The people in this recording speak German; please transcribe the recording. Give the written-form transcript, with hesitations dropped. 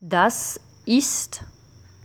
Das ist